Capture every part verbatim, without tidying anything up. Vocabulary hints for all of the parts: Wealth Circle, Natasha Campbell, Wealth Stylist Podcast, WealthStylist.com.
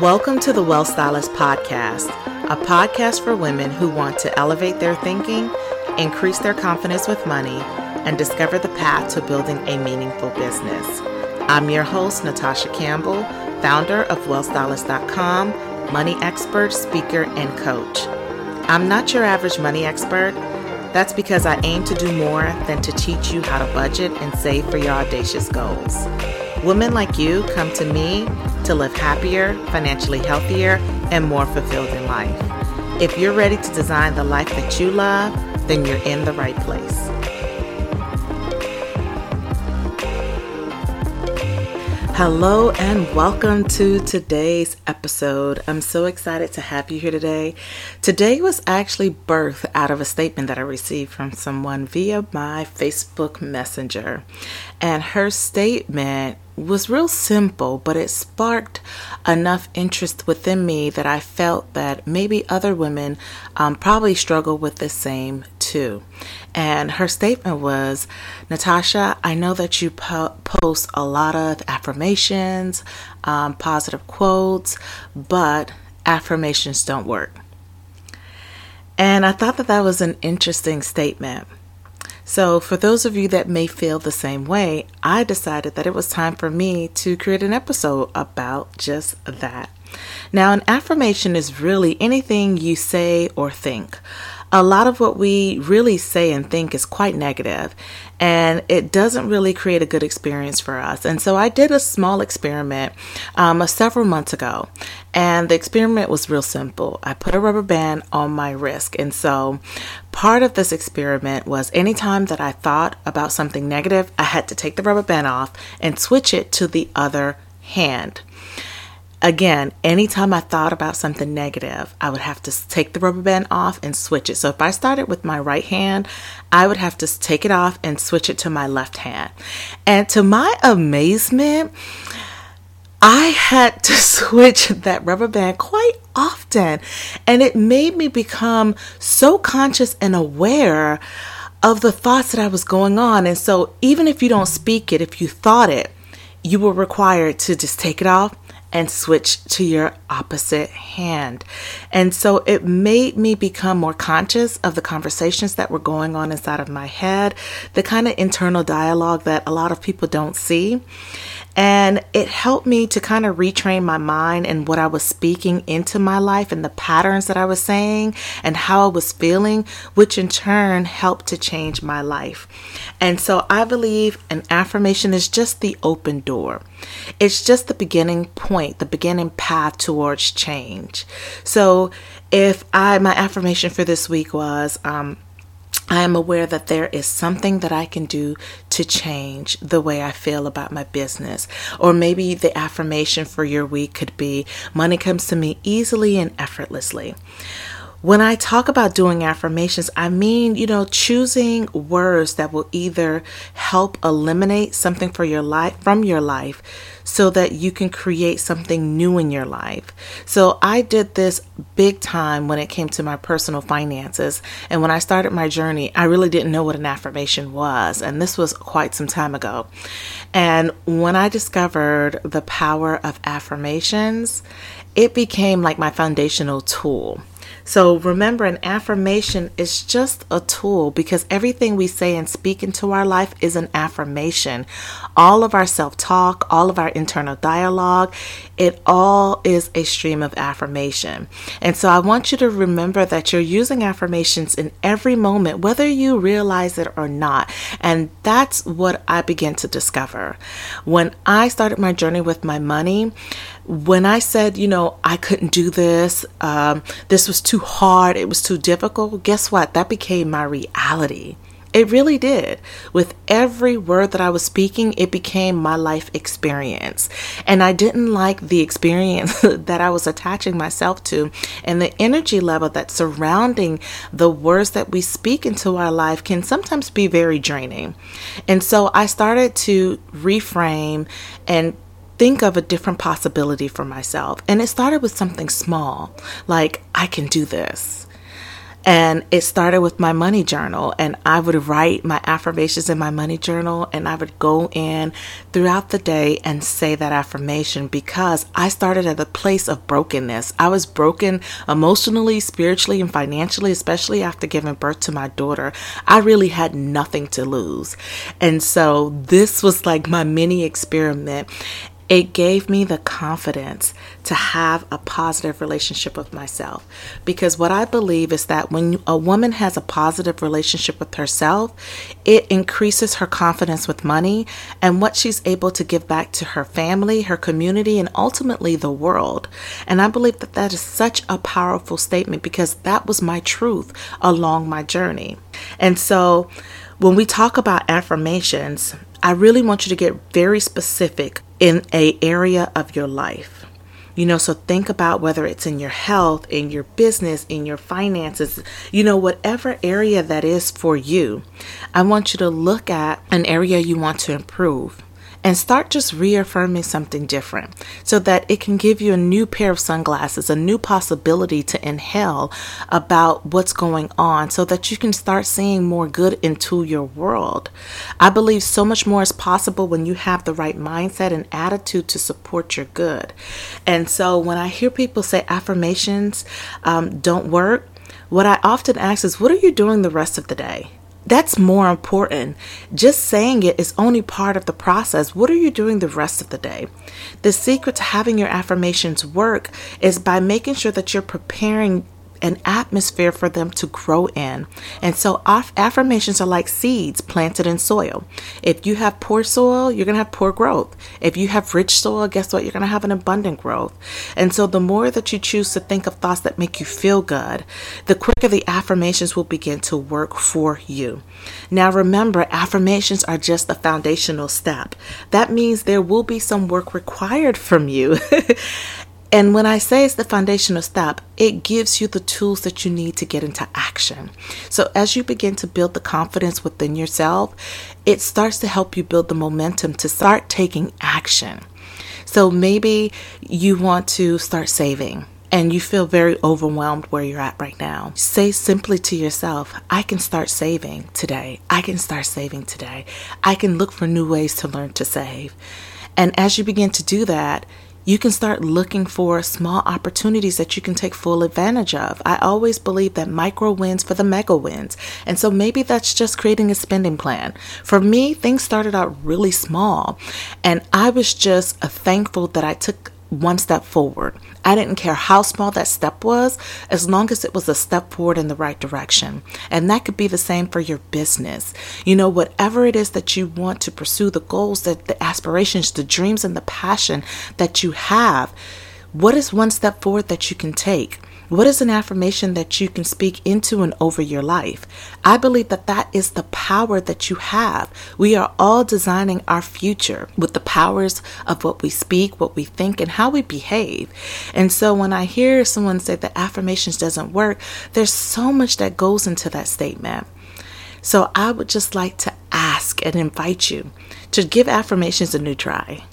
Welcome to the Wealth Stylist Podcast, a podcast for women who want to elevate their thinking, increase their confidence with money, and discover the path to building a meaningful business. I'm your host, Natasha Campbell, founder of Wealth Stylist dot com, money expert, speaker, and coach. I'm not your average money expert. That's because I aim to do more than to teach you how to budget and save for your audacious goals. Women like you come to me to live happier, financially healthier, and more fulfilled in life. If you're ready to design the life that you love, then you're in the right place. Hello and welcome to today's episode. I'm so excited to have you here today. Today was actually birthed out of a statement that I received from someone via my Facebook Messenger. And her statement was real simple, but it sparked enough interest within me that I felt that maybe other women um, probably struggle with the same too. And her statement was, Natasha, I know that you po- post a lot of affirmations, um, positive quotes, but affirmations don't work. And I thought that that was an interesting statement. So for those of you that may feel the same way, I decided that it was time for me to create an episode about just that. Now, an affirmation is really anything you say or think. A lot of what we really say and think is quite negative, and it doesn't really create a good experience for us. And so I did a small experiment um, several months ago, and the experiment was real simple. I put a rubber band on my wrist, and so part of this experiment was anytime that I thought about something negative, I had to take the rubber band off and switch it to the other hand. Again, anytime I thought about something negative, I would have to take the rubber band off and switch it. So if I started with my right hand, I would have to take it off and switch it to my left hand. And to my amazement, I had to switch that rubber band quite often, and it made me become so conscious and aware of the thoughts that I was going on. And so even if you don't speak it, if you thought it, you were required to just take it off and switch to your opposite hand. And so it made me become more conscious of the conversations that were going on inside of my head, the kind of internal dialogue that a lot of people don't see. And it helped me to kind of retrain my mind and what I was speaking into my life and the patterns that I was saying and how I was feeling, which in turn helped to change my life. And so I believe an affirmation is just the open door. It's just the beginning point, the beginning path towards change. So if I, my affirmation for this week was, um, I am aware that there is something that I can do to change the way I feel about my business. Or maybe the affirmation for your week could be, money comes to me easily and effortlessly. When I talk about doing affirmations, I mean, you know, choosing words that will either help eliminate something for your life from your life so that you can create something new in your life. So I did this big time when it came to my personal finances. And when I started my journey, I really didn't know what an affirmation was. And this was quite some time ago. And when I discovered the power of affirmations, it became like my foundational tool. So remember, an affirmation is just a tool because everything we say and speak into our life is an affirmation. All of our self-talk, all of our internal dialogue, it all is a stream of affirmation. And so I want you to remember that you're using affirmations in every moment, whether you realize it or not. And that's what I began to discover. When I started my journey with my money, when I said, you know, I couldn't do this, um, this was too hard, it was too difficult, guess what? That became my reality. It really did. With every word that I was speaking, it became my life experience. And I didn't like the experience that I was attaching myself to. And the energy level that's surrounding the words that we speak into our life can sometimes be very draining. And so I started to reframe and think of a different possibility for myself. And it started with something small, like I can do this. And it started with my money journal, and I would write my affirmations in my money journal, and I would go in throughout the day and say that affirmation, because I started at the place of brokenness. I was broken emotionally, spiritually, and financially, especially after giving birth to my daughter. I really had nothing to lose. And so this was like my mini experiment. It gave me the confidence to have a positive relationship with myself, because what I believe is that when a woman has a positive relationship with herself, it increases her confidence with money and what she's able to give back to her family, her community, and ultimately the world. And I believe that that is such a powerful statement, because that was my truth along my journey. And so when we talk about affirmations, I really want you to get very specific in a area of your life. You know, so think about whether it's in your health, in your business, in your finances, you know, whatever area that is for you. I want you to look at an area you want to improve and start just reaffirming something different, so that it can give you a new pair of sunglasses, a new possibility to inhale about what's going on, so that you can start seeing more good into your world. I believe so much more is possible when you have the right mindset and attitude to support your good. And so when I hear people say affirmations um, don't work, what I often ask is, what are you doing the rest of the day? That's more important. Just saying it is only part of the process. What are you doing the rest of the day? The secret to having your affirmations work is by making sure that you're preparing an atmosphere for them to grow in. And so aff- affirmations are like seeds planted in soil. If you have poor soil, you're going to have poor growth. If you have rich soil, guess what? You're going to have an abundant growth. And so the more that you choose to think of thoughts that make you feel good, the quicker the affirmations will begin to work for you. Now, remember, affirmations are just a foundational step. That means there will be some work required from you. And when I say it's the foundational step, it gives you the tools that you need to get into action. So as you begin to build the confidence within yourself, it starts to help you build the momentum to start taking action. So maybe you want to start saving, and you feel very overwhelmed where you're at right now. Say simply to yourself, I can start saving today. I can start saving today. I can look for new ways to learn to save. And as you begin to do that, you can start looking for small opportunities that you can take full advantage of. I always believe that micro wins for the mega wins. And so maybe that's just creating a spending plan. For me, things started out really small, and I was just thankful that I took one step forward. I didn't care how small that step was, as long as it was a step forward in the right direction. And that could be the same for your business. You know, whatever it is that you want to pursue, the goals, that the aspirations, the dreams, and the passion that you have, what is one step forward that you can take? What is an affirmation that you can speak into and over your life? I believe that that is the power that you have. We are all designing our future with the powers of what we speak, what we think, and how we behave. And so when I hear someone say that affirmations doesn't work, there's so much that goes into that statement. So I would just like to ask and invite you to give affirmations a new try,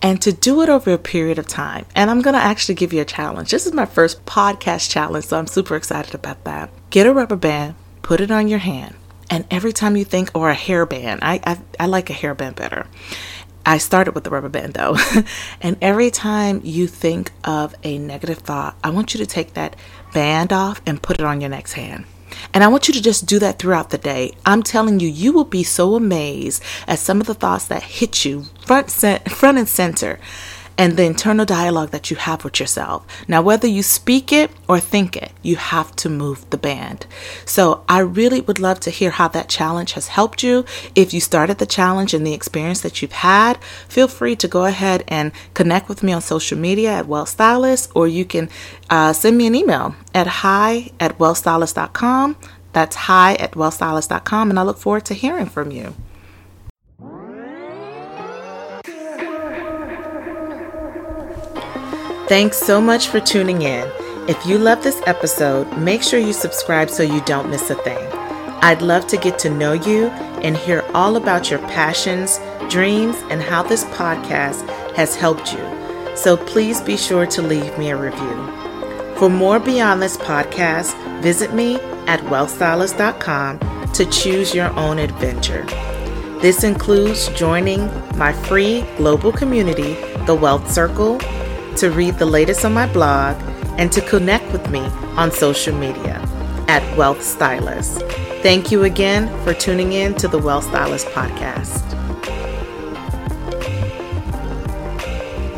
and to do it over a period of time. And I'm going to actually give you a challenge. This is my first podcast challenge, so I'm super excited about that. Get a rubber band, put it on your hand, and every time you think, or a hairband, I, I, I like a hairband better. I started with the rubber band though. And every time you think of a negative thought, I want you to take that band off and put it on your next hand. And I want you to just do that throughout the day. I'm telling you, you will be so amazed at some of the thoughts that hit you front, cent- front and center, and the internal dialogue that you have with yourself. Now, whether you speak it or think it, you have to move the band. So I really would love to hear how that challenge has helped you. If you started the challenge and the experience that you've had, feel free to go ahead and connect with me on social media at Wealth Stylist, or you can uh, send me an email at hi at wealth stylist dot com. That's hi at wealth stylist dot com, and I look forward to hearing from you. Thanks so much for tuning in. If you love this episode, make sure you subscribe so you don't miss a thing. I'd love to get to know you and hear all about your passions, dreams, and how this podcast has helped you. So please be sure to leave me a review. For more Beyond This podcast, visit me at Wealth Stylist dot com to choose your own adventure. This includes joining my free global community, the Wealth Circle, to read the latest on my blog, and to connect with me on social media at Wealth Stylist. Thank you again for tuning in to the Wealth Stylist Podcast.